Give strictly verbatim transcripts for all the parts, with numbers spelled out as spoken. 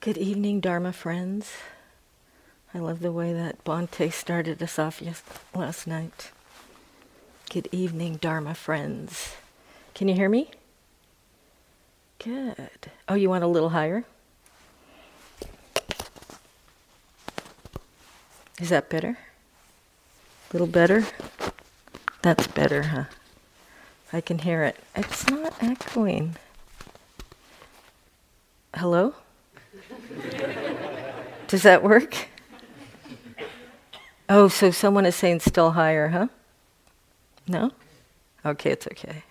Good evening, Dharma friends. I love the way that Bhante started us off yes, last night. Good evening, Dharma friends. Can you hear me? Good. Oh, you want a little higher? Is that better? A little better? That's better, huh? I can hear it. It's not echoing. Hello? Does that work? Oh, so someone is saying still higher, huh? No? Okay, it's okay.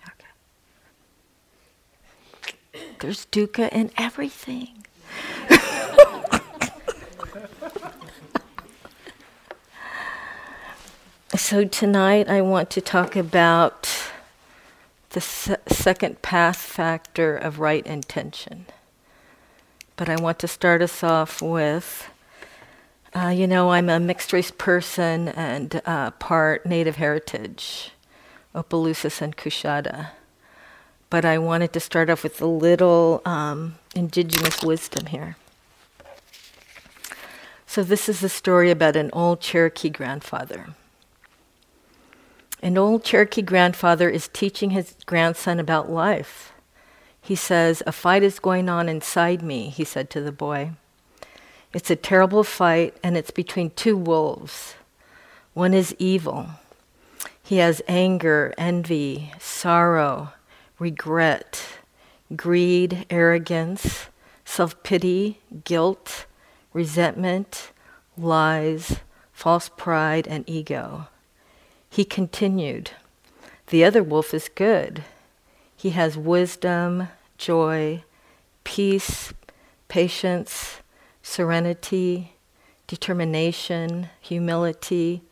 Okay. There's dukkha in everything. So tonight I want to talk about the se- second path factor of right intention. But I want to start us off with, uh, you know, I'm a mixed-race person and uh, part Native heritage, Opelousas and Cushada. But I wanted to start off with a little um, indigenous wisdom here. So this is a story about an old Cherokee grandfather. An old Cherokee grandfather is teaching his grandson about life. He says, "A fight is going on inside me," he said to the boy. "It's a terrible fight, and it's between two wolves. One is evil. He has anger, envy, sorrow, regret, greed, arrogance, self-pity, guilt, resentment, lies, false pride, and ego." He continued, "The other wolf is good. He has wisdom, joy, peace, patience, serenity, determination, humility,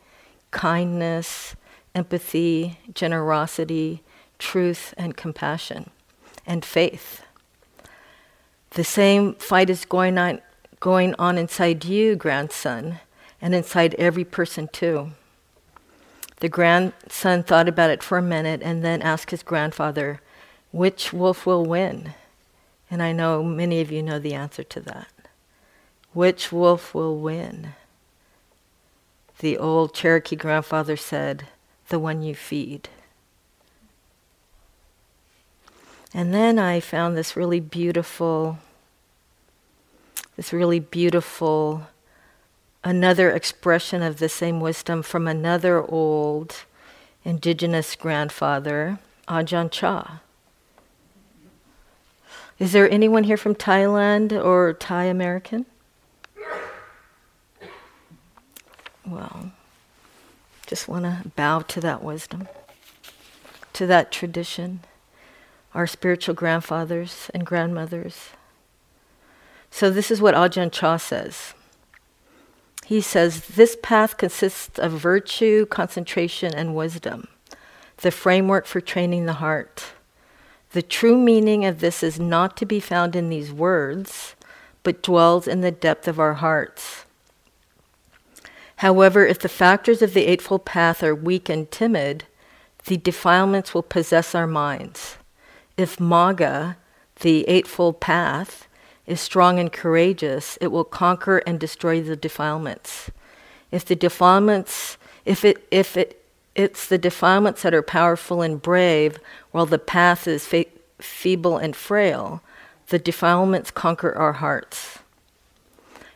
kindness, empathy, generosity, truth, and compassion, and faith. The same fight is going on, going on inside you, grandson, and inside every person too." The grandson thought about it for a minute and then asked his grandfather, "Which wolf will win?" And I know many of you know the answer to that. Which wolf will win? The old Cherokee grandfather said, "The one you feed." And then I found this really beautiful, this really beautiful, another expression of the same wisdom from another old indigenous grandfather, Ajahn Chah. Is there anyone here from Thailand or Thai American? Well, just want to bow to that wisdom, to that tradition, our spiritual grandfathers and grandmothers. So this is what Ajahn Chah says. He says, "This path consists of virtue, concentration, and wisdom, the framework for training the heart. The true meaning of this is not to be found in these words, but dwells in the depth of our hearts. However, if the factors of the Eightfold Path are weak and timid, the defilements will possess our minds. If Magga, the Eightfold Path, is strong and courageous, it will conquer and destroy the defilements. If the defilements, if it, if it, It's the defilements that are powerful and brave, while the path is fe- feeble and frail. The defilements conquer our hearts.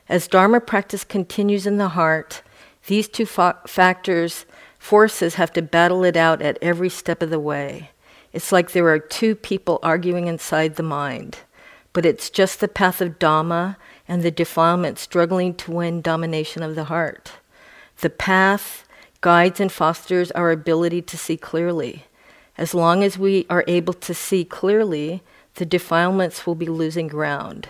As Dharma practice continues in the heart, these two fa- factors, forces, have to battle it out at every step of the way. It's like there are two people arguing inside the mind, but it's just the path of Dhamma and the defilement struggling to win domination of the heart. The path guides and fosters our ability to see clearly. As long as we are able to see clearly, the defilements will be losing ground.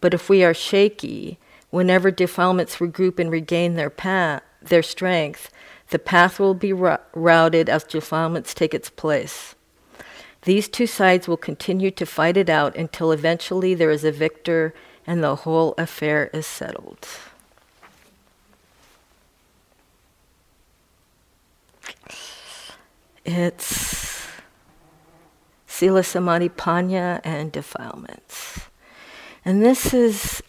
But if we are shaky, whenever defilements regroup and regain their path, their strength, the path will be ru- routed as defilements take its place. These two sides will continue to fight it out until eventually there is a victor and the whole affair is settled." It's sila, samadhi, panya, and defilements. And this is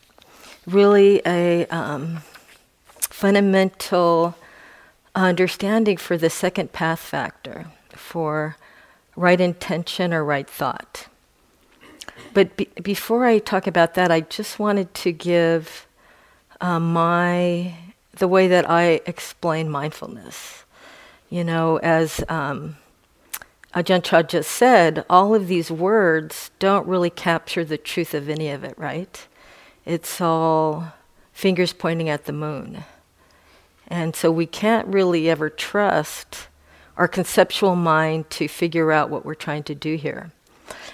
really a um, fundamental understanding for the second path factor, for right intention or right thought. But be- before I talk about that, I just wanted to give uh, my the way that I explain mindfulness. You know, as um, Ajahn Chah just said, all of these words don't really capture the truth of any of it, right? It's all fingers pointing at the moon. And so we can't really ever trust our conceptual mind to figure out what we're trying to do here.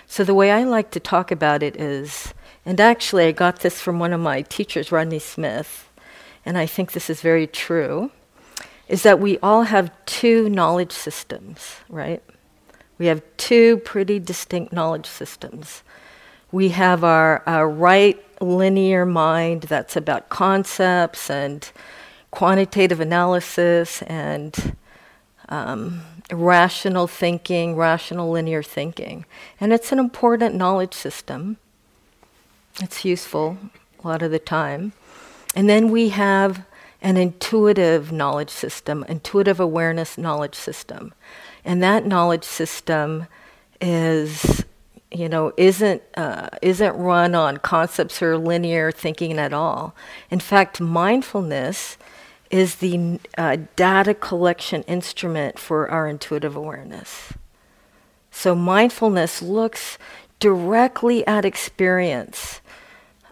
So the way I like to talk about it is, and actually I got this from one of my teachers, Rodney Smith, and I think this is very true, is that we all have two knowledge systems, right? We have two pretty distinct knowledge systems. We have our, our right linear mind that's about concepts and quantitative analysis and um, rational thinking, rational linear thinking. And it's an important knowledge system. It's useful a lot of the time. And then we have an intuitive knowledge system, intuitive awareness knowledge system. And that knowledge system is, you know, isn't uh, isn't run on concepts or linear thinking at all. In fact, mindfulness is the uh, data collection instrument for our intuitive awareness. So mindfulness looks directly at experience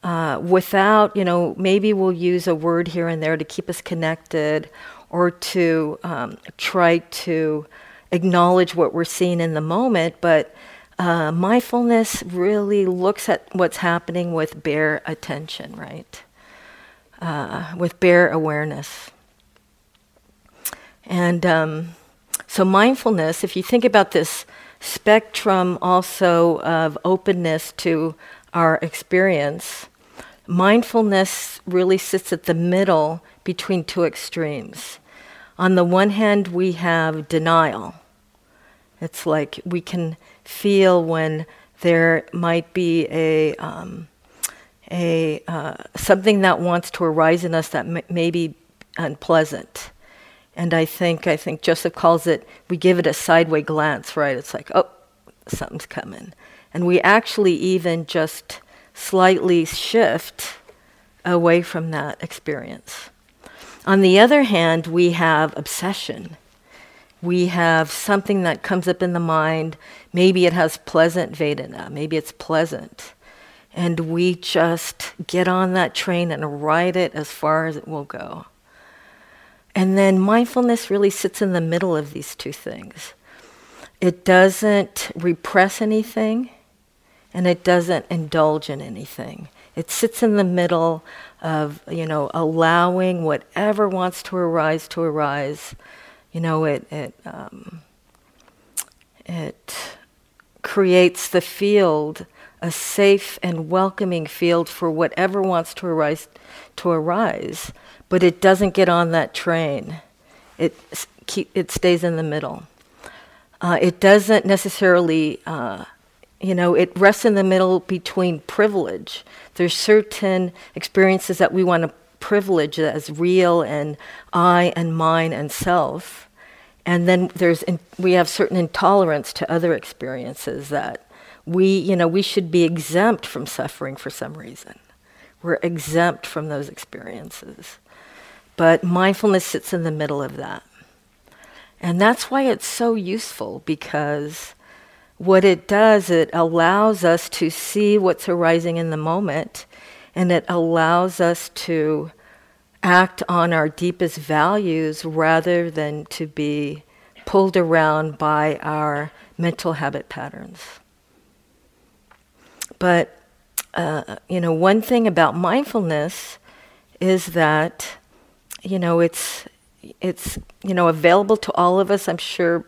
uh, without, you know, maybe we'll use a word here and there to keep us connected or to um, try to acknowledge what we're seeing in the moment, but uh, mindfulness really looks at what's happening with bare attention, right? Uh, with bare awareness. And um, so mindfulness, if you think about this spectrum also of openness to our experience, mindfulness really sits at the middle between two extremes. On the one hand, we have denial. It's like we can feel when there might be a... Um, A uh, something that wants to arise in us that m- may be unpleasant, and I think I think Joseph calls it. We give it a sideway glance, right? It's like, oh, something's coming, and we actually even just slightly shift away from that experience. On the other hand, we have obsession. We have something that comes up in the mind. Maybe it has pleasant Vedana. Maybe it's pleasant. And we just get on that train and ride it as far as it will go. And then mindfulness really sits in the middle of these two things. It doesn't repress anything, and it doesn't indulge in anything. It sits in the middle of, you know, allowing whatever wants to arise to arise. You know, it it um, it creates the field, a safe and welcoming field for whatever wants to arise, to arise, but it doesn't get on that train. It keep, it stays in the middle. Uh, it doesn't necessarily, uh, you know, it rests in the middle between privilege. There's certain experiences that we want to privilege as real and I and mine and self, and then there's in, we have certain intolerance to other experiences that. We, you know, we should be exempt from suffering for some reason. We're exempt from those experiences. But mindfulness sits in the middle of that. And that's why it's so useful, because what it does, it allows us to see what's arising in the moment, and it allows us to act on our deepest values rather than to be pulled around by our mental habit patterns. But, uh, you know, one thing about mindfulness is that, you know, it's, it's you know, available to all of us. I'm sure,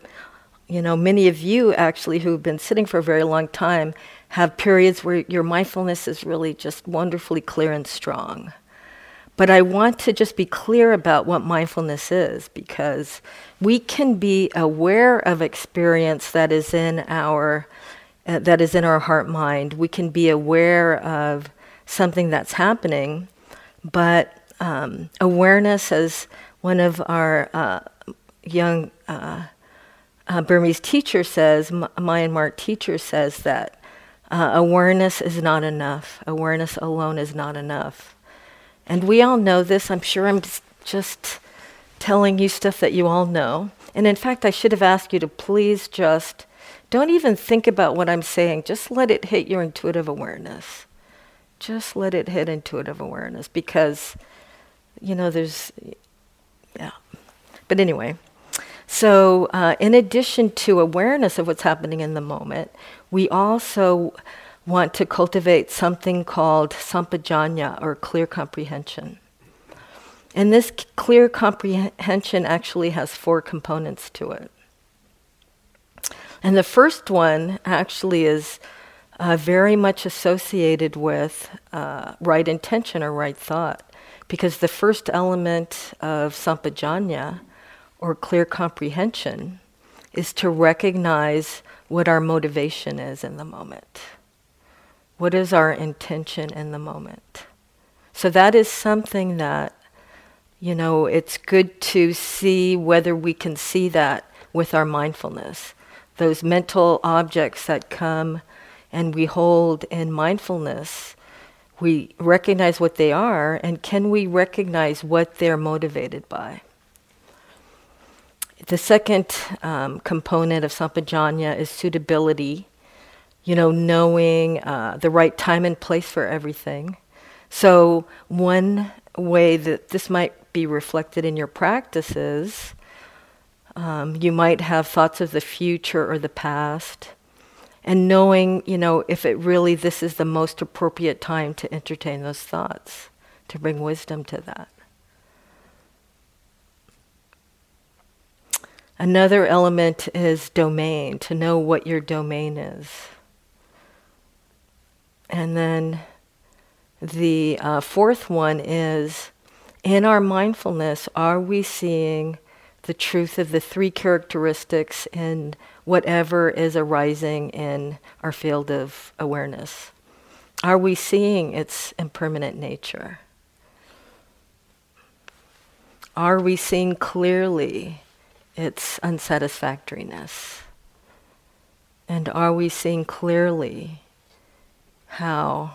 you know, many of you actually who've been sitting for a very long time have periods where your mindfulness is really just wonderfully clear and strong. But I want to just be clear about what mindfulness is, because we can be aware of experience that is in our... Uh, that is in our heart mind. We can be aware of something that's happening, But um, awareness, as one of our uh, young uh, uh, Burmese teacher says, M- Myanmar teacher says that uh, awareness is not enough. Awareness alone is not enough. And we all know this. I'm sure I'm just, just telling you stuff that you all know. And in fact, I should have asked you to please just don't even think about what I'm saying. Just let it hit your intuitive awareness. Just let it hit intuitive awareness because, you know, there's, yeah. But anyway, so uh, in addition to awareness of what's happening in the moment, we also want to cultivate something called sampajanya, or clear comprehension. And this c- clear comprehension actually has four components to it. And the first one actually is uh, very much associated with uh, right intention or right thought, because the first element of sampajanya, or clear comprehension, is to recognize what our motivation is in the moment. What is our intention in the moment? So that is something that, you know, it's good to see whether we can see that with our mindfulness. Those mental objects that come and we hold in mindfulness, we recognize what they are, and can we recognize what they're motivated by? The second um, component of sampajanya is suitability, you know, knowing uh, the right time and place for everything. So one way that this might be reflected in your practices, um, you might have thoughts of the future or the past, and knowing, you know, if it really, this is the most appropriate time to entertain those thoughts, to bring wisdom to that. Another element is domain, to know what your domain is. And then the uh, fourth one is, in our mindfulness, are we seeing the truth of the three characteristics in whatever is arising in our field of awareness? Are we seeing its impermanent nature? Are we seeing clearly its unsatisfactoriness? And are we seeing clearly how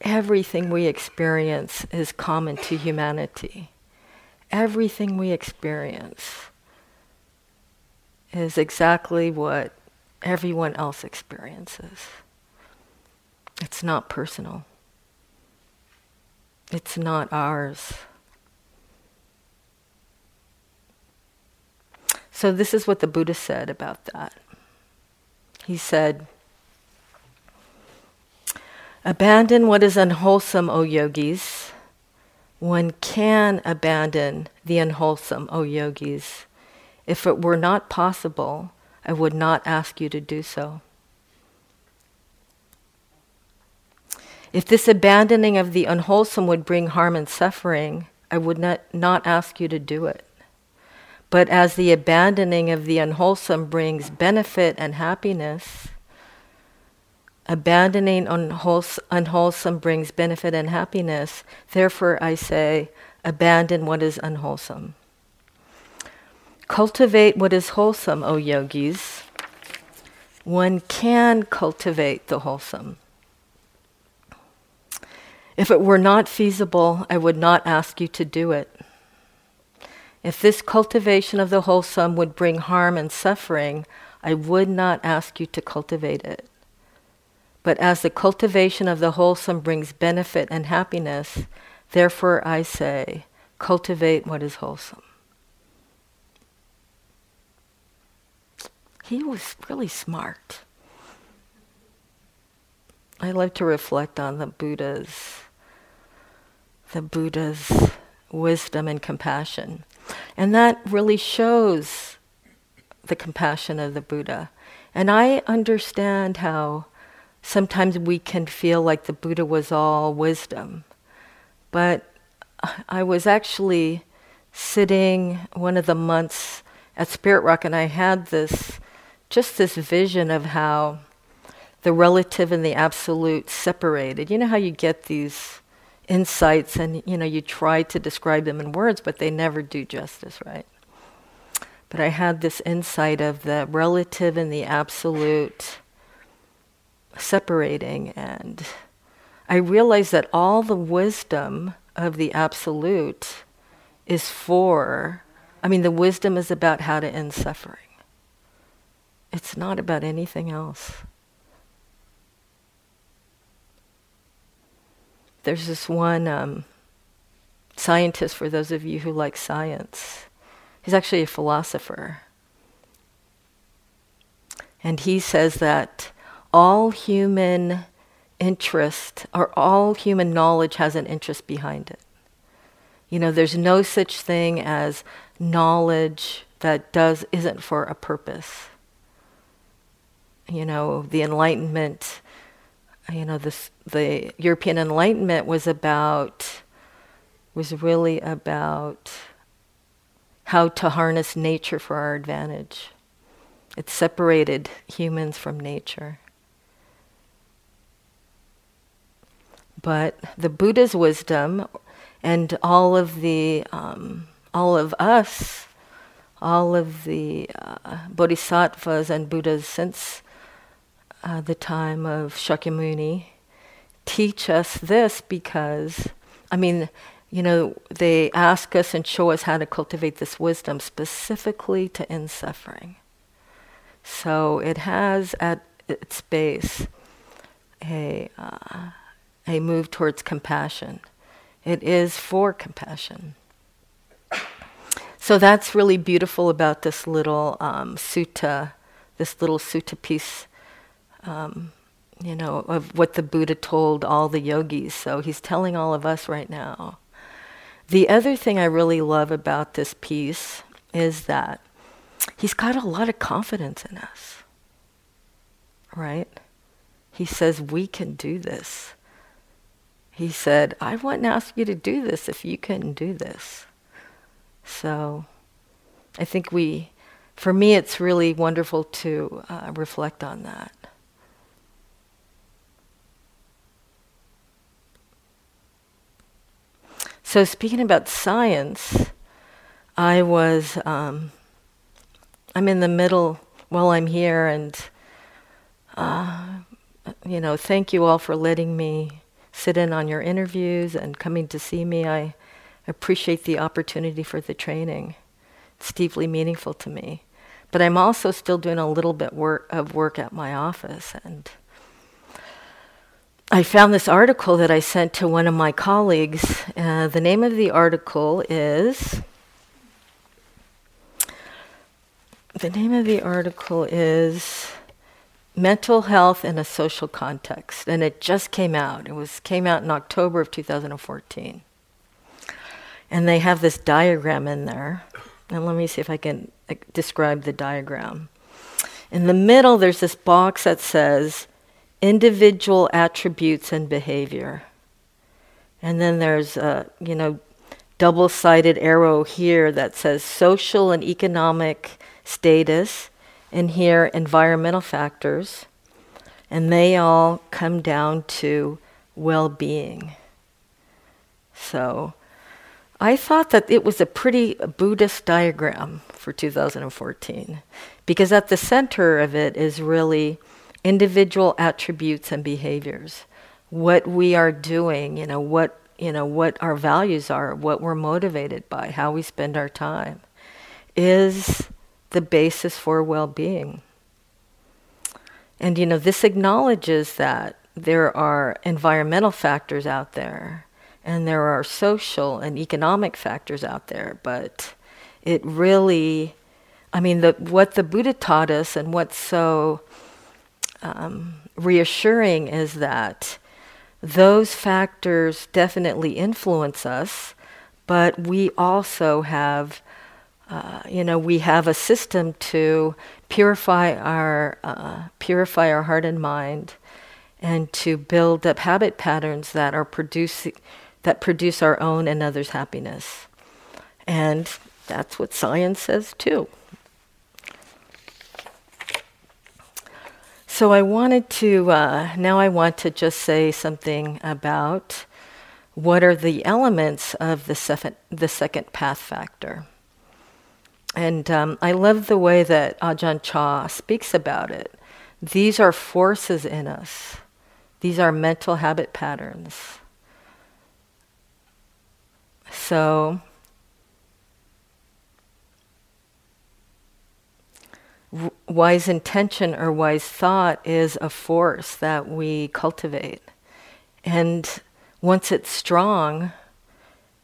everything we experience is common to humanity? Everything we experience is exactly what everyone else experiences. It's not personal. It's not ours. So this is what the Buddha said about that. He said, "Abandon what is unwholesome, O yogis. One can abandon the unwholesome, O yogis. If it were not possible, I would not ask you to do so." If this abandoning of the unwholesome would bring harm and suffering, I would not, not ask you to do it. But as the abandoning of the unwholesome brings benefit and happiness, abandoning unwholes- unwholesome brings benefit and happiness. Therefore, I say, abandon what is unwholesome. Cultivate what is wholesome, O yogis. One can cultivate the wholesome. If it were not feasible, I would not ask you to do it. If this cultivation of the wholesome would bring harm and suffering, I would not ask you to cultivate it. But as the cultivation of the wholesome brings benefit and happiness, therefore I say, cultivate what is wholesome. He was really smart. I like to reflect on the Buddha's, the Buddha's wisdom and compassion. And that really shows the compassion of the Buddha. And I understand how sometimes we can feel like the Buddha was all wisdom. But I was actually sitting one of the months at Spirit Rock, and I had this, just this vision of how the relative and the absolute separated. You know how you get these insights, and you know, you try to describe them in words, but they never do justice, right? But I had this insight of the relative and the absolute separating, and I realized that all the wisdom of the absolute is for, I mean, the wisdom is about how to end suffering. It's not about anything else. There's this one um, scientist, for those of you who like science. He's actually a philosopher. And he says that all human interest, or all human knowledge, has an interest behind it. You know, there's no such thing as knowledge that does isn't for a purpose. You know, the Enlightenment, you know, this, the European Enlightenment was about, was really about how to harness nature for our advantage. It separated humans from nature. But the Buddha's wisdom, and all of the, um, all of us, all of the uh, bodhisattvas and Buddhas since uh, the time of Shakyamuni, teach us this because, I mean, you know, they ask us and show us how to cultivate this wisdom specifically to end suffering. So it has at its base a uh, a move towards compassion. It is for compassion. So that's really beautiful about this little um, sutta, this little sutta piece, um, you know, of what the Buddha told all the yogis. So he's telling all of us right now. The other thing I really love about this piece is that he's got a lot of confidence in us, right? He says, we can do this. He said, I wouldn't ask you to do this if you couldn't do this. So I think we, for me, it's really wonderful to uh, reflect on that. So speaking about science, I was, um, I'm in the middle while I'm here, and, uh, you know, thank you all for letting me sit in on your interviews and coming to see me. I appreciate the opportunity for the training. It's deeply meaningful to me. But I'm also still doing a little bit work of work at my office. And I found this article that I sent to one of my colleagues. Uh, the name of the article is, the name of the article is, Mental Health in a Social Context, and it just came out. It was came out in October of two thousand fourteen. And they have this diagram in there. And let me see if I can uh, describe the diagram. In the middle, there's this box that says individual attributes and behavior. And then there's a, you know, double-sided arrow here that says social and economic status, and here environmental factors, and they all come down to well-being. So I thought that it was a pretty Buddhist diagram for two thousand fourteen, because at the center of it is really individual attributes and behaviors, what we are doing, you know, what, you know, what our values are, what we're motivated by, how we spend our time, is the basis for well-being. And, you know, this acknowledges that there are environmental factors out there, and there are social and economic factors out there, but it really, I mean, the, what the Buddha taught us and what's so um, reassuring is that those factors definitely influence us, but we also have Uh, you know, we have a system to purify our uh, purify our heart and mind, and to build up habit patterns that are producing that produce our own and others' happiness, and that's what science says too. So I wanted to uh, now I want to just say something about what are the elements of the second, the second path factor? And um, I love the way that Ajahn Chah speaks about it. These are forces in us. These are mental habit patterns. So w- wise intention or wise thought is a force that we cultivate. And once it's strong,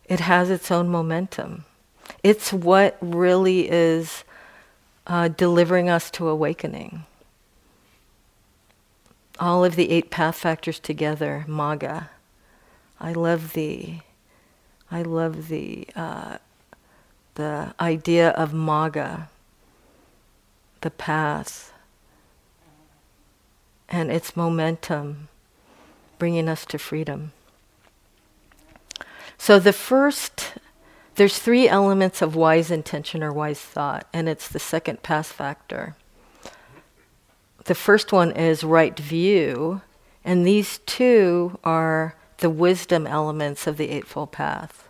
it has its own momentum. It's what really is uh, delivering us to awakening. All of the eight path factors together, MAGA. I love the, I love the, uh, the idea of MAGA, the path, and its momentum, bringing us to freedom. So the first, there's three elements of wise intention or wise thought, and it's the second path factor. The first one is right view, and these two are the wisdom elements of the Eightfold Path.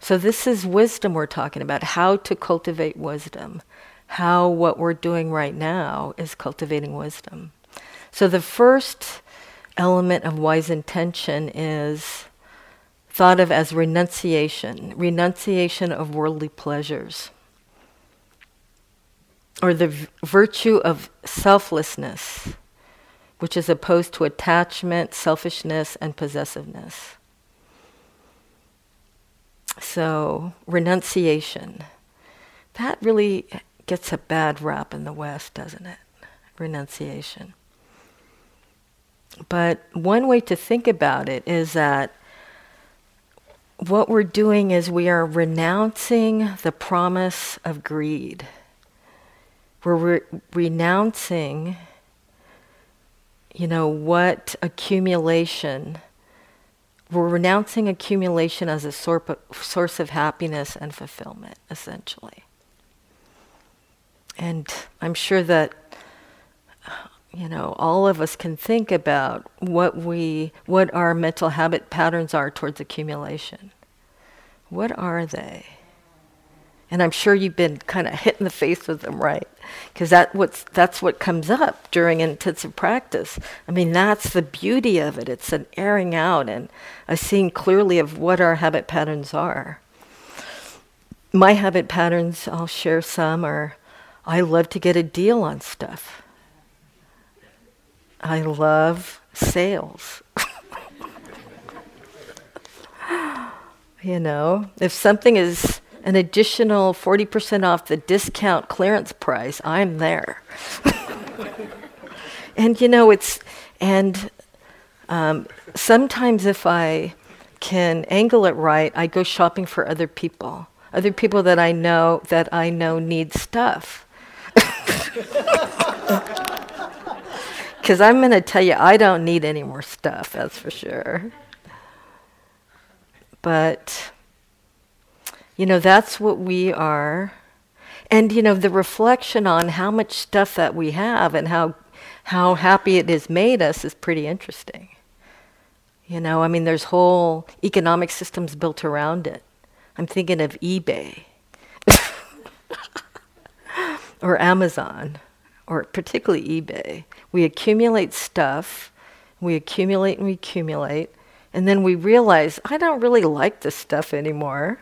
So this is wisdom we're talking about, how to cultivate wisdom, how what we're doing right now is cultivating wisdom. So the first element of wise intention is thought of as renunciation, renunciation of worldly pleasures, or the v- virtue of selflessness, which is opposed to attachment, selfishness, and possessiveness. So, renunciation. That really gets a bad rap in the West, doesn't it? Renunciation. But one way to think about it is that what we're doing is we are renouncing the promise of greed. We're re- renouncing, you know, what accumulation, we're renouncing accumulation as a sor- source of happiness and fulfillment, essentially. And I'm sure that, you know, all of us can think about what we, what our mental habit patterns are towards accumulation. What are they? And I'm sure you've been kind of hit in the face with them, right? Because that what's, that's what comes up during intensive practice. I mean, that's the beauty of it. It's an airing out and a seeing clearly of what our habit patterns are. My habit patterns, I'll share some, are I love to get a deal on stuff. I love sales. You know, if something is an additional forty percent off the discount clearance price, I'm there. And you know, it's, and um, sometimes if I can angle it right, I go shopping for other people, other people that I know, that I know need stuff. Because I'm going to tell you, I don't need any more stuff, that's for sure. But you know, that's what we are. And, you know, the reflection on how much stuff that we have and how how happy it has made us is pretty interesting. You know, I mean, there's whole economic systems built around it. I'm thinking of eBay or Amazon, or particularly eBay. We accumulate stuff, we accumulate and we accumulate, and then we realize, I don't really like this stuff anymore.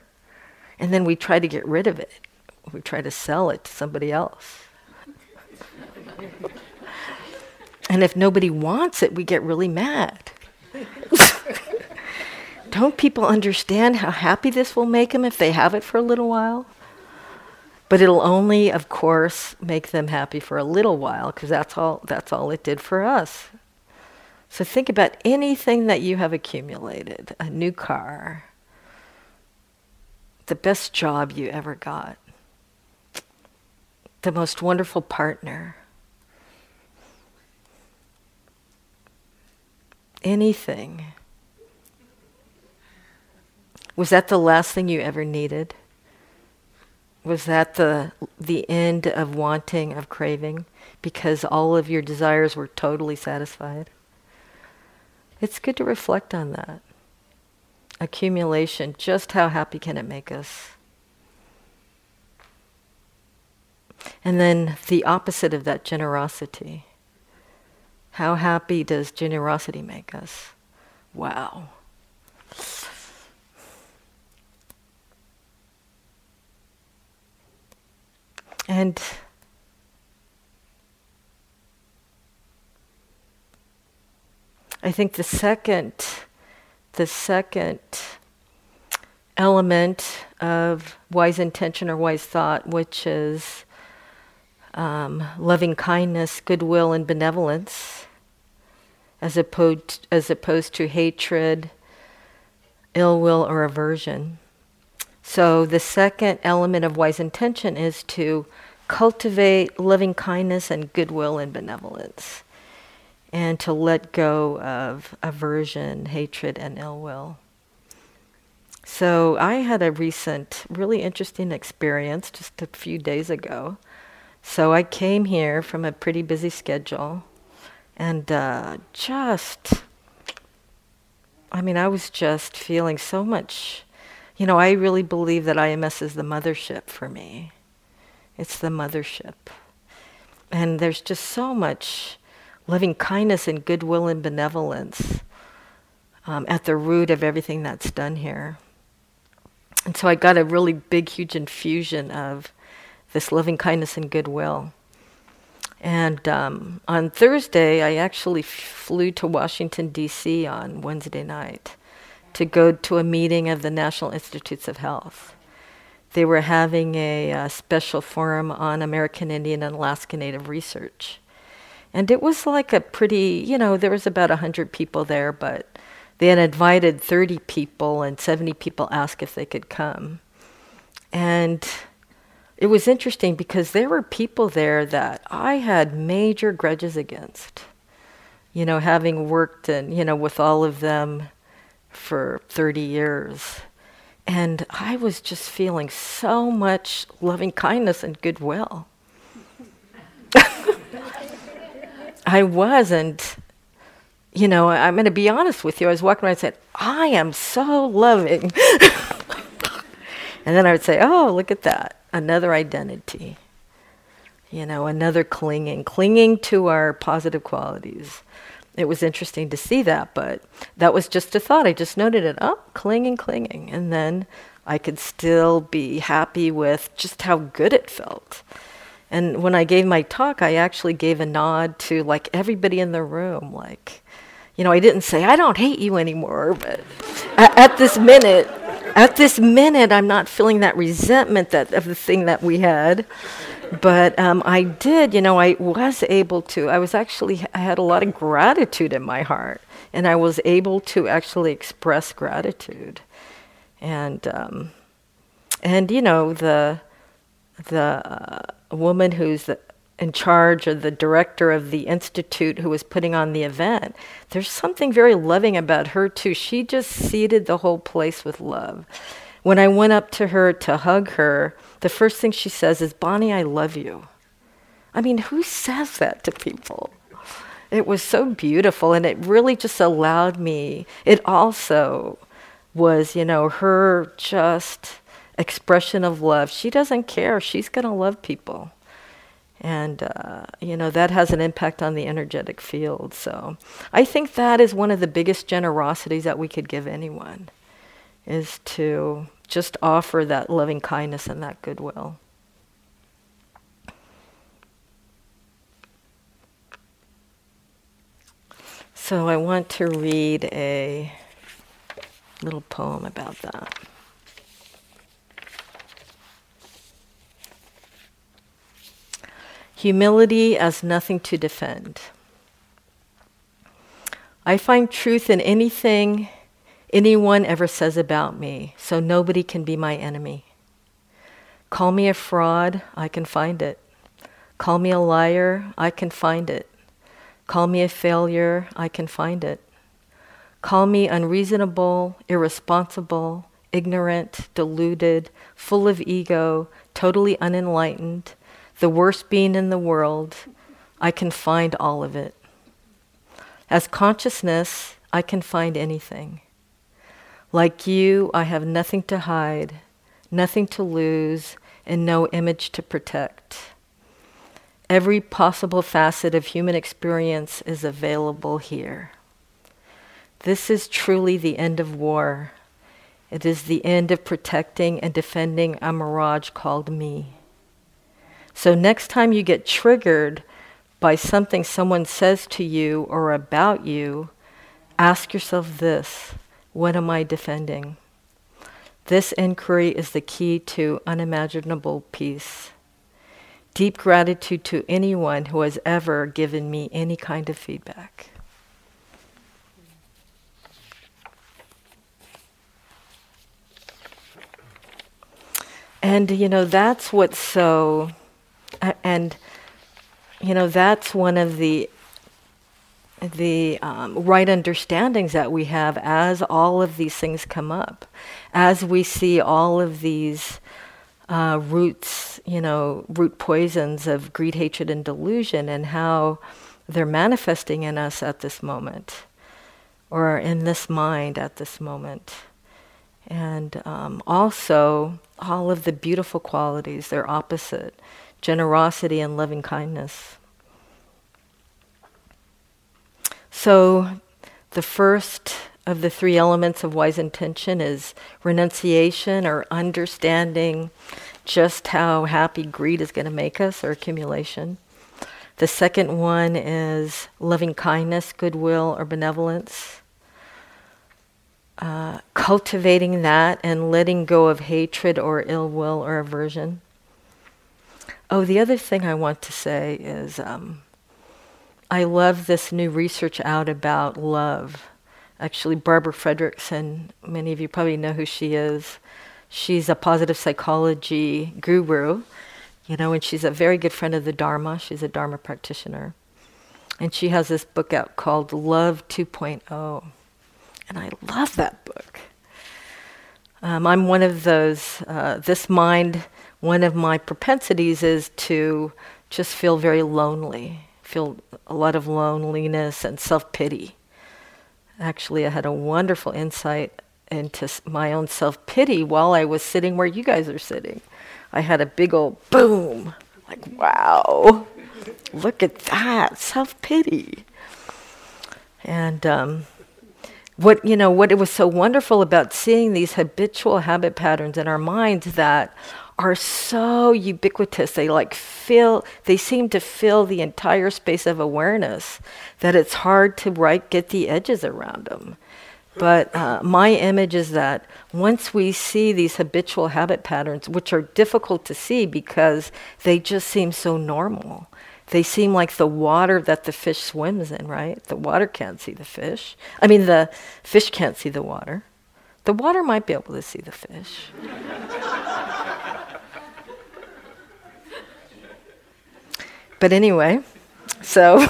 And then we try to get rid of it. We try to sell it to somebody else. And if nobody wants it, we get really mad. Don't people understand how happy this will make them if they have it for a little while? But it'll only, of course, make them happy for a little while, because that's all, that's all it did for us. So think about anything that you have accumulated, a new car, the best job you ever got, the most wonderful partner, anything. Was that the last thing you ever needed? Was that the the end of wanting, of craving, because all of your desires were totally satisfied? It's good to reflect on that. accumulation, just how happy can it make us? And then the opposite of that, generosity. How happy does generosity make us? Wow. And I think the second, the second element of wise intention or wise thought, which is um, loving kindness, goodwill, and benevolence, as opposed as opposed to hatred, ill will, or aversion. So the second element of wise intention is to cultivate loving kindness and goodwill and benevolence, and to let go of aversion, hatred, and ill will. So I had a recent, really interesting experience just a few days ago. So I came here from a pretty busy schedule, and uh, just, I mean, I was just feeling so much, you know, I really believe that I M S is the mothership for me. It's the mothership. And there's just so much loving kindness and goodwill and benevolence um, at the root of everything that's done here. And so I got a really big, huge infusion of this loving kindness and goodwill. And um, on Thursday, I actually flew to Washington, D C on Wednesday night to go to a meeting of the National Institutes of Health. They were having a, a special forum on American Indian and Alaska Native research. And it was like a pretty, you know, there was about one hundred people there, but they had invited thirty people, and seventy people asked if they could come. And it was interesting because there were people there that I had major grudges against, you know, having worked and, you know, with all of them for thirty years. And I was just feeling so much loving kindness and goodwill. I wasn't, you know, I'm going to be honest with you. I was walking around and said, I am so loving. And then I would say, oh, look at that. Another identity, you know, another clinging, clinging to our positive qualities. It was interesting to see that, but that was just a thought. I just noted it, oh, clinging, clinging. And then I could still be happy with just how good it felt. And when I gave my talk, I actually gave a nod to, like, everybody in the room. Like, you know, I didn't say, I don't hate you anymore, but at, at this minute, at this minute, I'm not feeling that resentment that of the thing that we had. But um, I did, you know, I was able to, I was actually, I had a lot of gratitude in my heart. And I was able to actually express gratitude. And, um, and you know, the... the uh, woman who's the, in charge or the director of the institute who was putting on the event, there's something very loving about her too. She just seeded the whole place with love. When I went up to her to hug her, the first thing she says is, Bonnie, I love you. I mean, who says that to people? It was so beautiful, and it really just allowed me. It also was, you know, her just expression of love. She doesn't care. She's going to love people. And, uh, you know, that has an impact on the energetic field. So I think that is one of the biggest generosities that we could give anyone, is to just offer that loving kindness and that goodwill. So I want to read a little poem about that. Humility as nothing to defend. I find truth in anything anyone ever says about me, so nobody can be my enemy. Call me a fraud, I can find it. Call me a liar, I can find it. Call me a failure, I can find it. Call me unreasonable, irresponsible, ignorant, deluded, full of ego, totally unenlightened, the worst being in the world, I can find all of it. As consciousness, I can find anything. Like you, I have nothing to hide, nothing to lose, and no image to protect. Every possible facet of human experience is available here. This is truly the end of war. It is the end of protecting and defending a mirage called me. So next time you get triggered by something someone says to you or about you, ask yourself this: what am I defending? This inquiry is the key to unimaginable peace. Deep gratitude to anyone who has ever given me any kind of feedback. And, you know, that's what's so, uh, and, you know, that's one of the, the um, right understandings that we have as all of these things come up, as we see all of these uh, roots, you know, root poisons of greed, hatred, and delusion, and how they're manifesting in us at this moment, or in this mind at this moment. And um, also, all of the beautiful qualities, their opposite, generosity and loving kindness. So the first of the three elements of wise intention is renunciation, or understanding just how happy greed is going to make us, or accumulation. The second one is loving kindness, goodwill, or benevolence. Uh, cultivating that and letting go of hatred or ill will or aversion. Oh, the other thing I want to say is um, I love this new research out about love. Actually, Barbara Fredrickson, many of you probably know who she is. She's a positive psychology guru, you know, and she's a very good friend of the Dharma. She's a Dharma practitioner. And she has this book out called Love two point oh. And I love that book. Um, I'm one of those, uh, this mind, one of my propensities is to just feel very lonely, feel a lot of loneliness and self-pity. Actually, I had a wonderful insight into my own self-pity while I was sitting where you guys are sitting. I had a big old boom, like, wow, look at that, self-pity. And um What you know, what it was so wonderful about seeing these habitual habit patterns in our minds that are so ubiquitous. They like fill, they seem to fill the entire space of awareness that it's hard to right get the edges around them. But uh, my image is that once we see these habitual habit patterns, which are difficult to see because they just seem so normal. They seem like the water that the fish swims in, right? The water can't see the fish. I mean, the fish can't see the water. The water might be able to see the fish. But anyway, so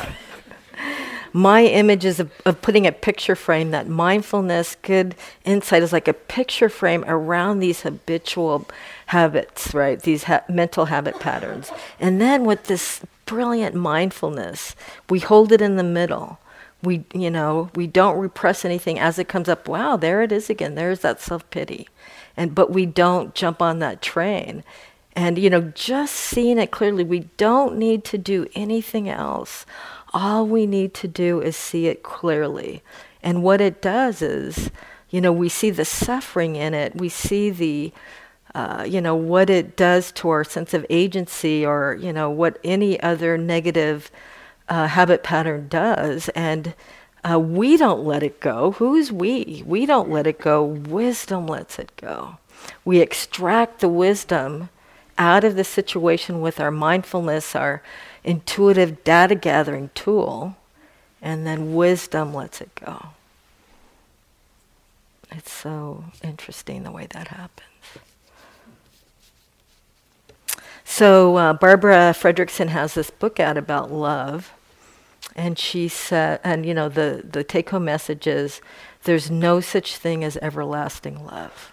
my image is of, of putting a picture frame, that mindfulness, good insight is like a picture frame around these habitual habits, right? These ha- mental habit patterns. And then with this brilliant mindfulness, we hold it in the middle. We, you know, we don't repress anything as it comes up. Wow, there it is again. There's that self-pity. And but we don't jump on that train. And, you know, just seeing it clearly, we don't need to do anything else. All we need to do is see it clearly. And what it does is, you know, we see the suffering in it. We see the Uh, you know, what it does to our sense of agency, or, you know, what any other negative uh, habit pattern does. And uh, we don't let it go. Who's we? We don't let it go. Wisdom lets it go. We extract the wisdom out of the situation with our mindfulness, our intuitive data gathering tool, and then wisdom lets it go. It's so interesting the way that happens. So uh, Barbara Fredrickson has this book out about love, and she said, and you know, the, the take-home message is, there's no such thing as everlasting love.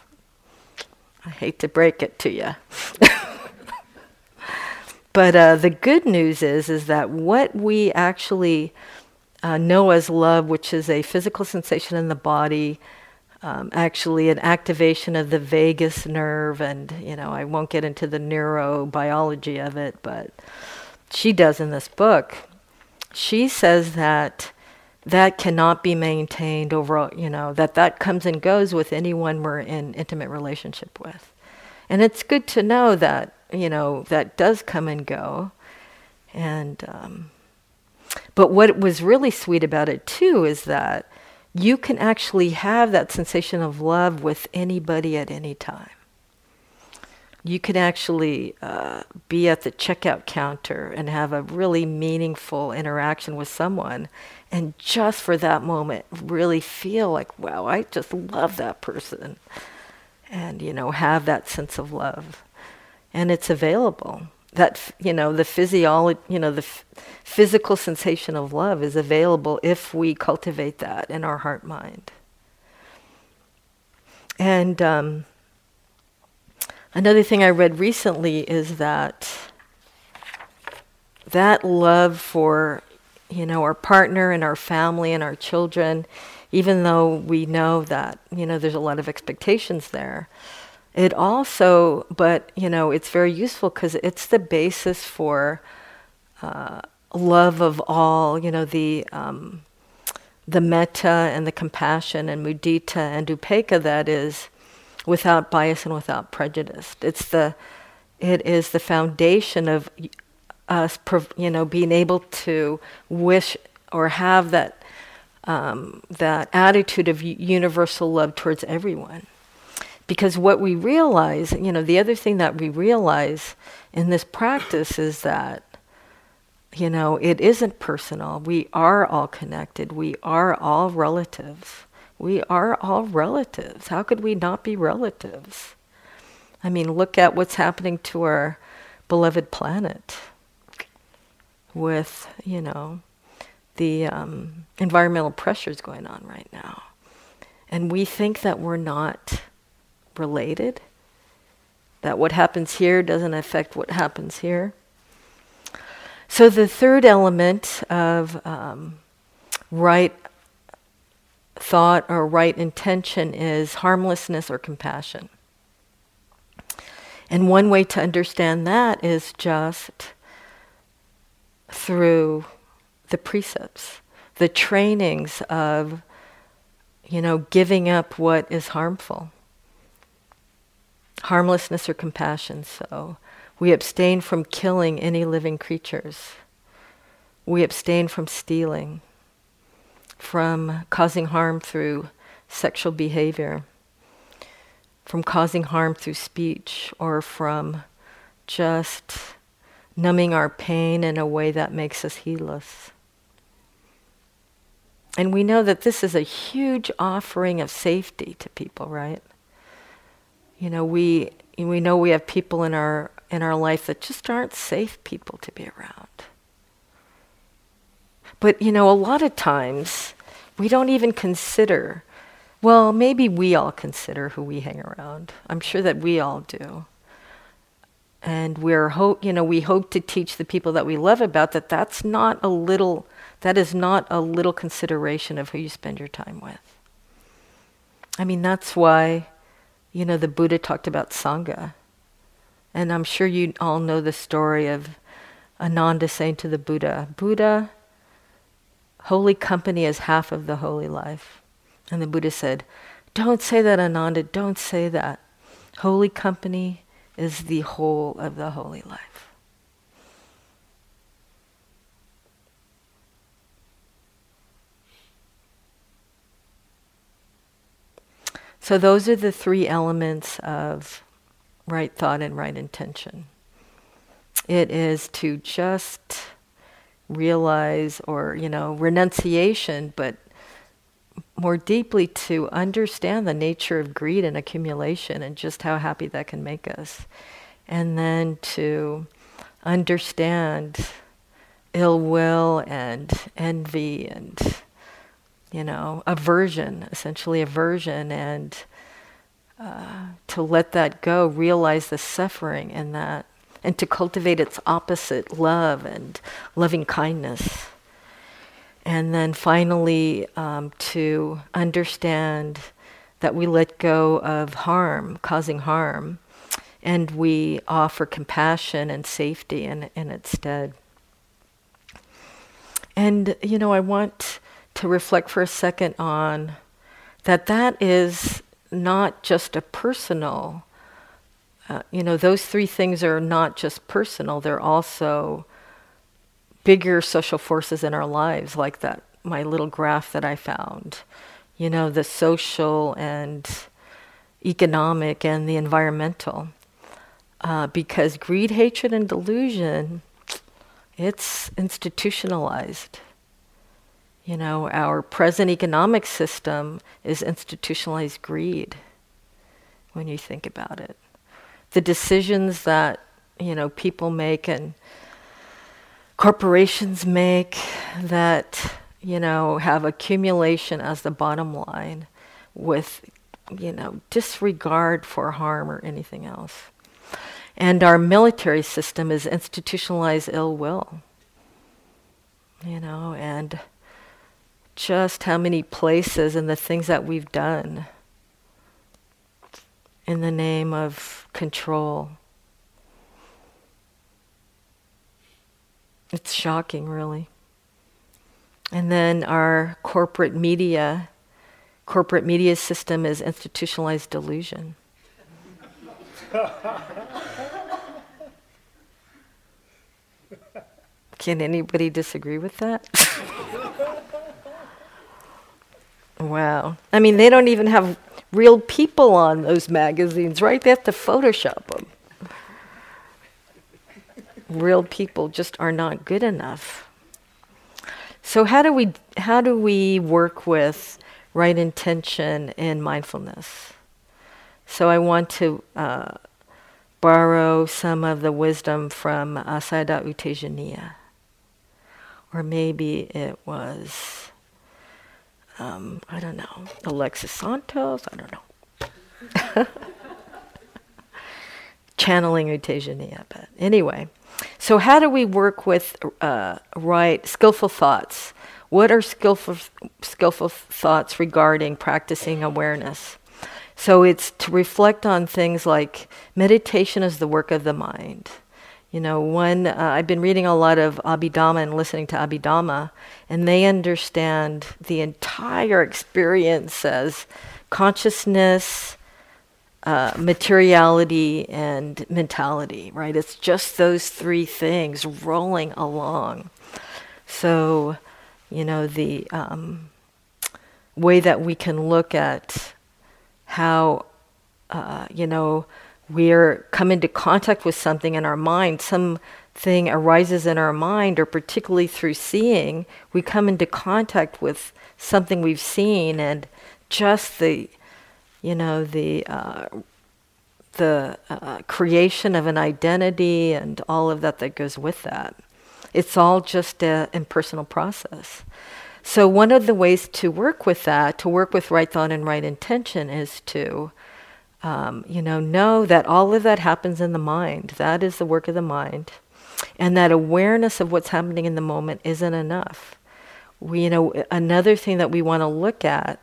I hate to break it to you. But uh, the good news is, is that what we actually uh, know as love, which is a physical sensation in the body, um, actually an activation of the vagus nerve, and, you know, I won't get into the neurobiology of it, but she does in this book. She says that that cannot be maintained overall, you know, that that comes and goes with anyone we're in intimate relationship with. And it's good to know that, you know, that does come and go. And, um, but what was really sweet about it too is that you can actually have that sensation of love with anybody at any time. You can actually uh, be at the checkout counter and have a really meaningful interaction with someone, and just for that moment really feel like, wow, I just love that person. And, you know, have that sense of love. And it's available. That, you know, the physiology, you know, the f- physical sensation of love is available if we cultivate that in our heart mind. And um, another thing I read recently is that that love for, you know, our partner and our family and our children, even though we know that, you know, there's a lot of expectations there, it also, but, you know, it's very useful because it's the basis for uh, love of all, you know, the um, the metta and the compassion and mudita and upeka, that is without bias and without prejudice. It's the, it is the foundation of us, you know, being able to wish or have that Um, that attitude of universal love towards everyone. Because what we realize, you know, the other thing that we realize in this practice is that, you know, it isn't personal. We are all connected. We are all relatives. We are all relatives. How could we not be relatives? I mean, look at what's happening to our beloved planet with, you know, the um, environmental pressures going on right now. And we think that we're not related, that what happens here doesn't affect what happens here. So the third element of um, right thought or right intention is harmlessness or compassion. And one way to understand that is just through the precepts, the trainings of, you know, giving up what is harmful. Harmlessness or compassion. So we abstain from killing any living creatures. We abstain from stealing, from causing harm through sexual behavior, from causing harm through speech, or from just numbing our pain in a way that makes us heedless. And we know that this is a huge offering of safety to people, right? You know, we we know we have people in our in our life that just aren't safe people to be around. But, you know, a lot of times we don't even consider, well, maybe we all consider who we hang around. I'm sure that we all do. And we're hope, you know, we hope to teach the people that we love about that that's not a little That is not a little consideration of who you spend your time with. I mean, that's why, you know, the Buddha talked about Sangha. And I'm sure you all know the story of Ananda saying to the Buddha, Buddha, holy company is half of the holy life. And the Buddha said, don't say that, Ananda, don't say that. Holy company is the whole of the holy life. So those are the three elements of right thought and right intention. It is to just realize, or, you know, renunciation, but more deeply to understand the nature of greed and accumulation and just how happy that can make us. And then to understand ill will and envy and, you know, aversion, essentially aversion, and uh, to let that go, realize the suffering in that, and to cultivate its opposite, love and loving kindness. And then finally, um, to understand that we let go of harm, causing harm, and we offer compassion and safety in, in its stead. And, you know, I want to reflect for a second on that that is not just a personal, uh, you know, those three things are not just personal, they're also bigger social forces in our lives, like that, my little graph that I found, you know, the social and economic and the environmental. Uh, because greed, hatred, and delusion, it's institutionalized. You know, our present economic system is institutionalized greed, when you think about it. The decisions that, you know, people make and corporations make that, you know, have accumulation as the bottom line with, you know, disregard for harm or anything else. And our military system is institutionalized ill will, you know, and just how many places and the things that we've done in the name of control. It's shocking, really. And then our corporate media, corporate media system is institutionalized delusion. Can anybody disagree with that? Wow. I mean, they don't even have real people on those magazines, right? They have to Photoshop them. Real people just are not good enough. So how do we how do we work with right intention and mindfulness? So I want to uh, borrow some of the wisdom from Asada Utejaniya. Or maybe it was, um, I don't know, Alexis Santos, I don't know. Channeling Utejaniya, but anyway. So how do we work with uh, right, skillful thoughts? What are skillful skillful thoughts regarding practicing awareness? So it's to reflect on things like meditation is the work of the mind. You know, one, uh, I've been reading a lot of Abhidhamma and listening to Abhidhamma, and they understand the entire experience as consciousness, uh, materiality, and mentality, right? It's just those three things rolling along. So, you know, the um, way that we can look at how, uh, you know, we're come into contact with something in our mind, something arises in our mind, or particularly through seeing, we come into contact with something we've seen, and just the, you know, the uh, the uh, creation of an identity and all of that that goes with that. It's all just an impersonal process. So one of the ways to work with that, to work with right thought and right intention, is to, um, you know, know that all of that happens in the mind. That is the work of the mind. And that awareness of what's happening in the moment isn't enough. We, you know, another thing that we want to look at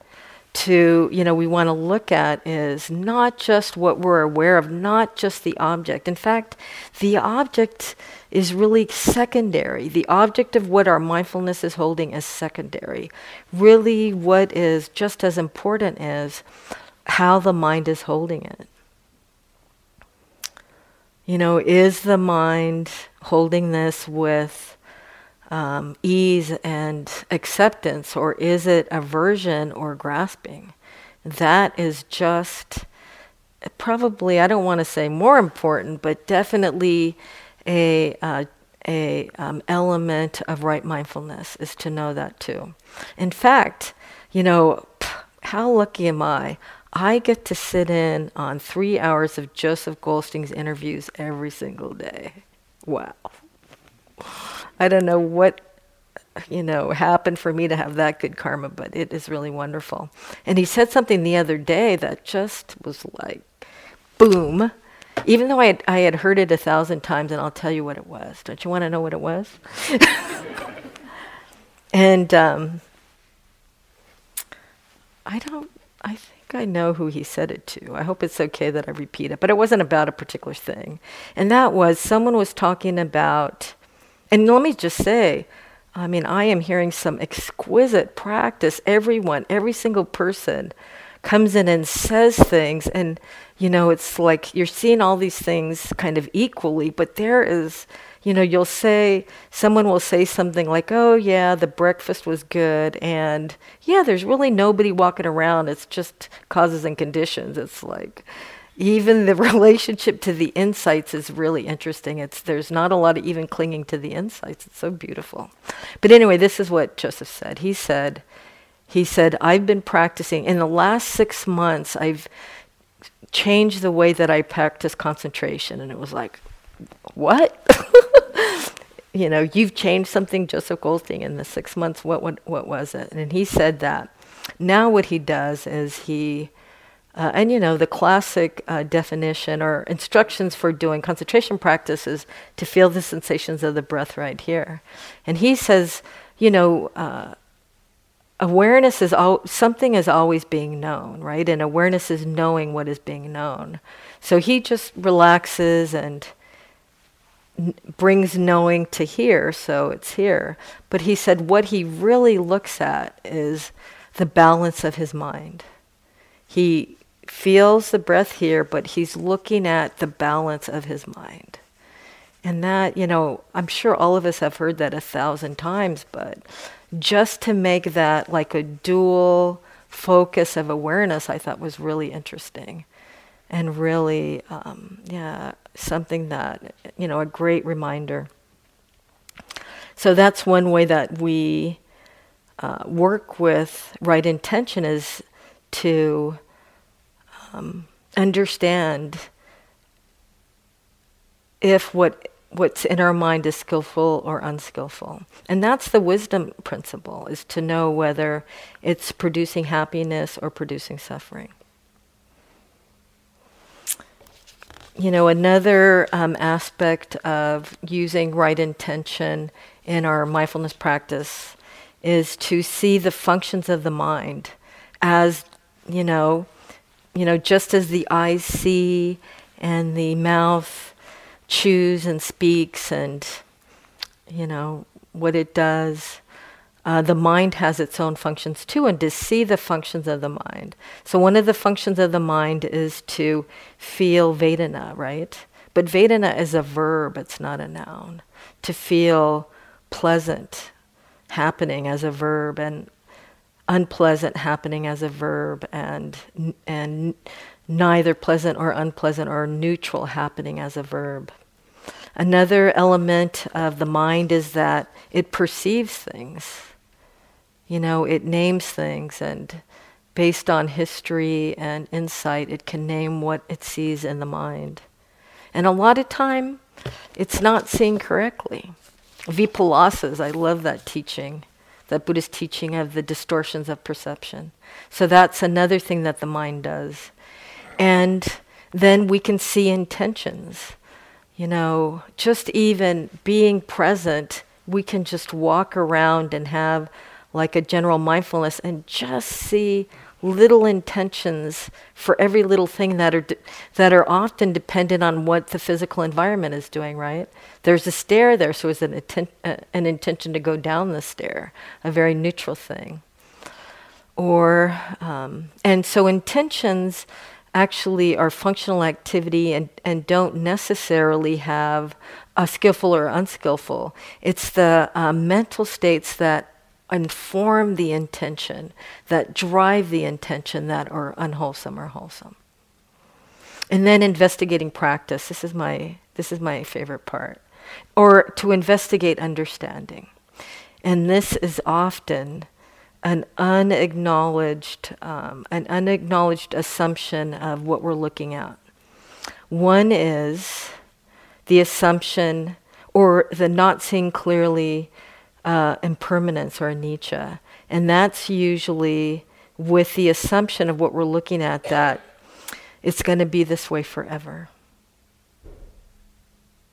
to, you know, we want to look at is not just what we're aware of, not just the object. In fact, the object is really secondary. The object of what our mindfulness is holding is secondary. Really what is just as important is how the mind is holding it. You know, is the mind holding this with Um, ease and acceptance, or is it aversion or grasping? That is just probably, I don't want to say more important, but definitely a uh, a um, element of right mindfulness is to know that too. In fact, you know, pff, how lucky am I? I get to sit in on three hours of Joseph Goldstein's interviews every single day. Wow. I don't know what, you know, happened for me to have that good karma, but it is really wonderful. And he said something the other day that just was like, boom. Even though I had, I had heard it a thousand times, and I'll tell you what it was. Don't you want to know what it was? And um, I don't, I think think I know who he said it to. I hope it's okay that I repeat it. But it wasn't about a particular thing. And that was, someone was talking about, and let me just say, I mean, I am hearing some exquisite practice. Everyone, every single person comes in and says things, and, you know, it's like you're seeing all these things kind of equally, but there is, you know, you'll say, someone will say something like, oh, yeah, the breakfast was good, and, yeah, there's really nobody walking around. It's just causes and conditions. It's like, even the relationship to the insights is really interesting. It's there's not a lot of even clinging to the insights. It's so beautiful. But anyway, this is what Joseph said. He said, he said, I've been practicing. In the last six months, I've changed the way that I practice concentration. And it was like, what? You know, you've changed something, Joseph Goldstein, in the six months. What, what, what was it? And he said that. Now what he does is he... Uh, and, you know, the classic uh, definition or instructions for doing concentration practice is to feel the sensations of the breath right here. And he says, you know, uh, awareness is, al- something is always being known, right? And awareness is knowing what is being known. So he just relaxes and n- brings knowing to here, so it's here. But he said what he really looks at is the balance of his mind. He feels the breath here, but he's looking at the balance of his mind. And that, you know, I'm sure all of us have heard that a thousand times, but just to make that like a dual focus of awareness, I thought was really interesting and really, um, yeah, something that, you know, a great reminder. So that's one way that we uh, work with right intention is to um, understand if what what's in our mind is skillful or unskillful. And that's the wisdom principle, is to know whether it's producing happiness or producing suffering. You know, another um, aspect of using right intention in our mindfulness practice is to see the functions of the mind as You know, you know, just as the eyes see and the mouth chews and speaks and, you know, what it does, uh, the mind has its own functions too, and to see the functions of the mind. So one of the functions of the mind is to feel Vedana, right? But Vedana is a verb, it's not a noun. To feel pleasant happening as a verb and unpleasant happening as a verb, and and neither pleasant or unpleasant or neutral happening as a verb. Another element of the mind is that it perceives things. You know, it names things, and based on history and insight, it can name what it sees in the mind. And a lot of time, it's not seen correctly. Vipalasas, I love that teaching. That Buddhist teaching of the distortions of perception. So that's another thing that the mind does. And then we can see intentions. You know, just even being present, we can just walk around and have like a general mindfulness and just see little intentions for every little thing that are de- that are often dependent on what the physical environment is doing, right? There's a stair there, so it's an, atten- uh, an intention to go down the stair, a very neutral thing. Or um, and so intentions actually are functional activity and, and don't necessarily have a skillful or unskillful. It's the uh, mental states that inform the intention, that drive the intention, that are unwholesome or wholesome. And then investigating practice. This is my this is my favorite part. Or to investigate understanding. And this is often an unacknowledged, um, an unacknowledged assumption of what we're looking at. One is the assumption or the not seeing clearly Uh, impermanence or anicca, and that's usually with the assumption of what we're looking at that it's going to be this way forever.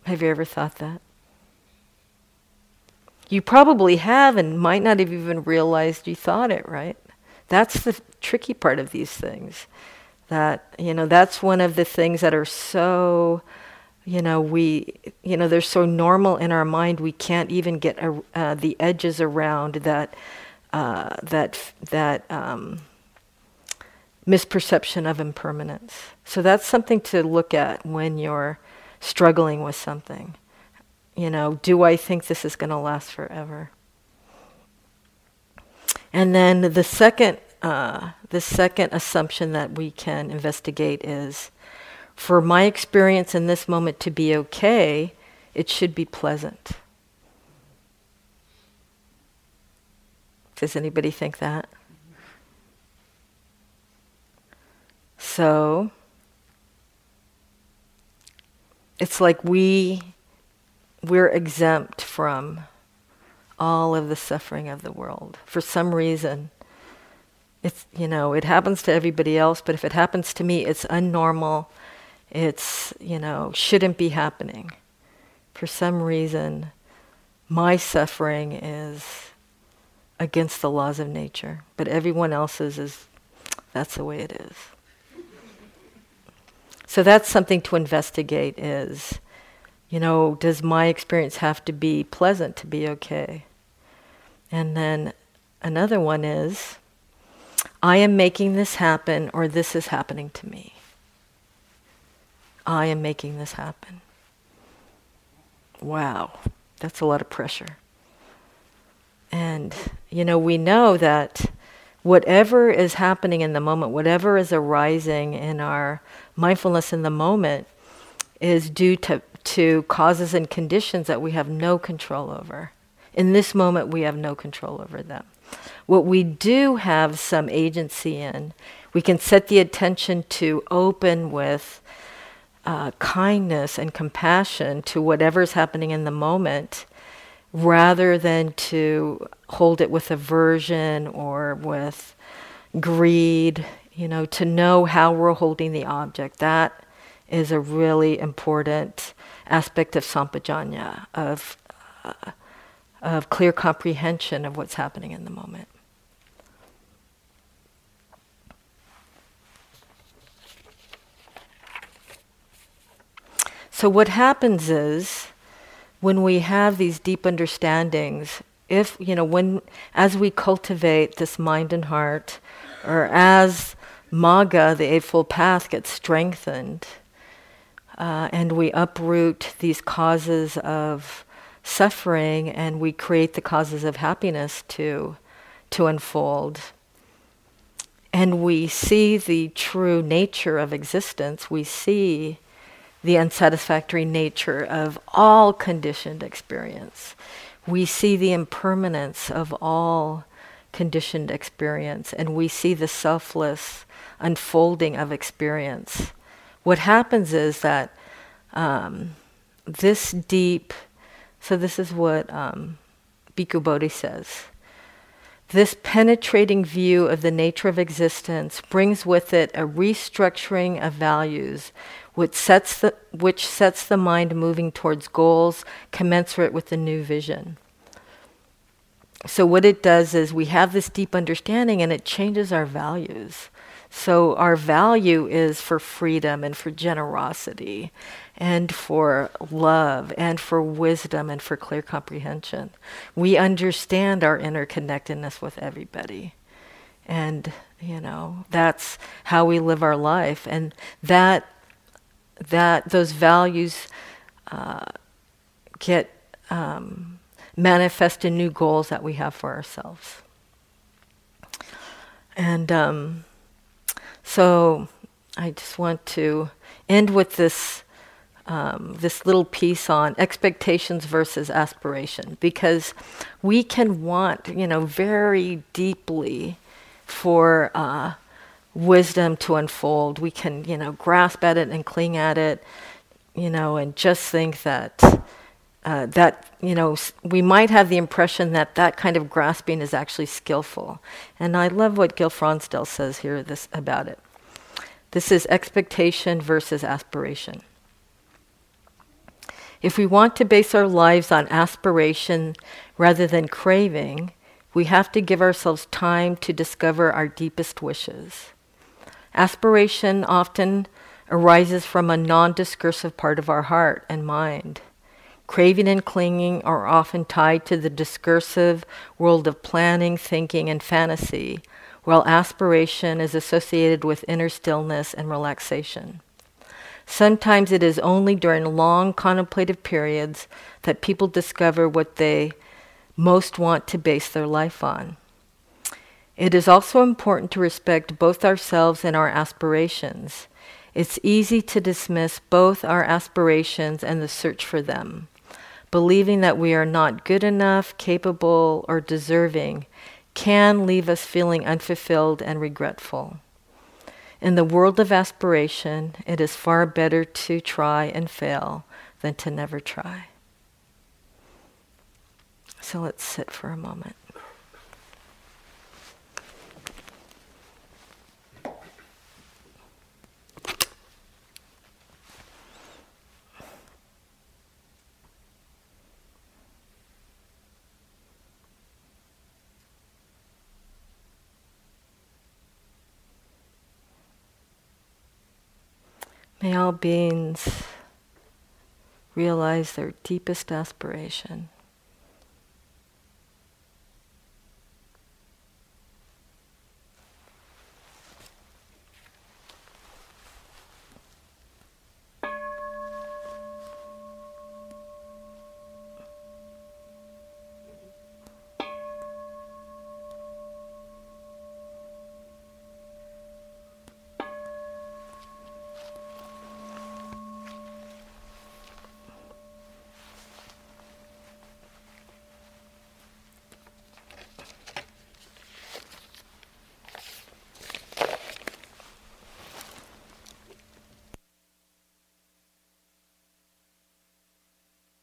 Have you ever thought that? You probably have and might not have even realized you thought it, right? That's the tricky part of these things. That, you know, that's one of the things that are so, you know, we, you know, they're so normal in our mind, we can't even get a, uh, the edges around that, uh, that, that um, misperception of impermanence. So that's something to look at when you're struggling with something. You know, do I think this is going to last forever? And then the second, uh, the second assumption that we can investigate is, for my experience in this moment to be okay, it should be pleasant. Does anybody think that? So it's like we we're exempt from all of the suffering of the world for some reason. It's, you know, it happens to everybody else, but if it happens to me, it's unnormal. It's, you know, shouldn't be happening. For some reason, my suffering is against the laws of nature, but everyone else's is, that's the way it is. So that's something to investigate is, you know, does my experience have to be pleasant to be okay? And then another one is, I am making this happen, or this is happening to me. I am making this happen. Wow, that's a lot of pressure. And, you know, we know that whatever is happening in the moment, whatever is arising in our mindfulness in the moment is due to, to causes and conditions that we have no control over. In this moment, we have no control over them. What we do have some agency in, we can set the attention to open with uh, kindness and compassion to whatever's happening in the moment, rather than to hold it with aversion or with greed, you know, to know how we're holding the object. That is a really important aspect of sampajanya, of, uh, of clear comprehension of what's happening in the moment. So what happens is, when we have these deep understandings, if, you know, when, as we cultivate this mind and heart, or as MAGA, the Eightfold Path, gets strengthened, uh, and we uproot these causes of suffering and we create the causes of happiness to, to unfold, and we see the true nature of existence, we see the unsatisfactory nature of all conditioned experience. We see the impermanence of all conditioned experience, and we see the selfless unfolding of experience. What happens is that um, this deep, so this is what um, Bhikkhu Bodhi says, this penetrating view of the nature of existence brings with it a restructuring of values which sets the, which sets the mind moving towards goals commensurate with the new vision. So what it does is we have this deep understanding and it changes our values. So our value is for freedom and for generosity and for love and for wisdom and for clear comprehension. We understand our interconnectedness with everybody. And, you know, that's how we live our life. And that that those values uh, get um, manifest in new goals that we have for ourselves. And um, so I just want to end with this um, this little piece on expectations versus aspiration, because we can want, you know, very deeply for uh, wisdom to unfold. We can, you know, grasp at it and cling at it, you know, and just think that, uh, that, you know, s- we might have the impression that that kind of grasping is actually skillful. And I love what Gil Fronsdal says here this, about it. This is expectation versus aspiration. If we want to base our lives on aspiration rather than craving, We have to give ourselves time to discover our deepest wishes. Aspiration often arises from a non-discursive part of our heart and mind. Craving and clinging are often tied to the discursive world of planning, thinking, and fantasy, while aspiration is associated with inner stillness and relaxation. Sometimes it is only during long contemplative periods that people discover what they most want to base their life on. It is also important to respect both ourselves and our aspirations. It's easy to dismiss both our aspirations and the search for them, believing that we are not good enough, capable, or deserving can leave us feeling unfulfilled and regretful. In the world of aspiration, it is far better to try and fail than to never try. So let's sit for a moment. May all beings realize their deepest aspiration.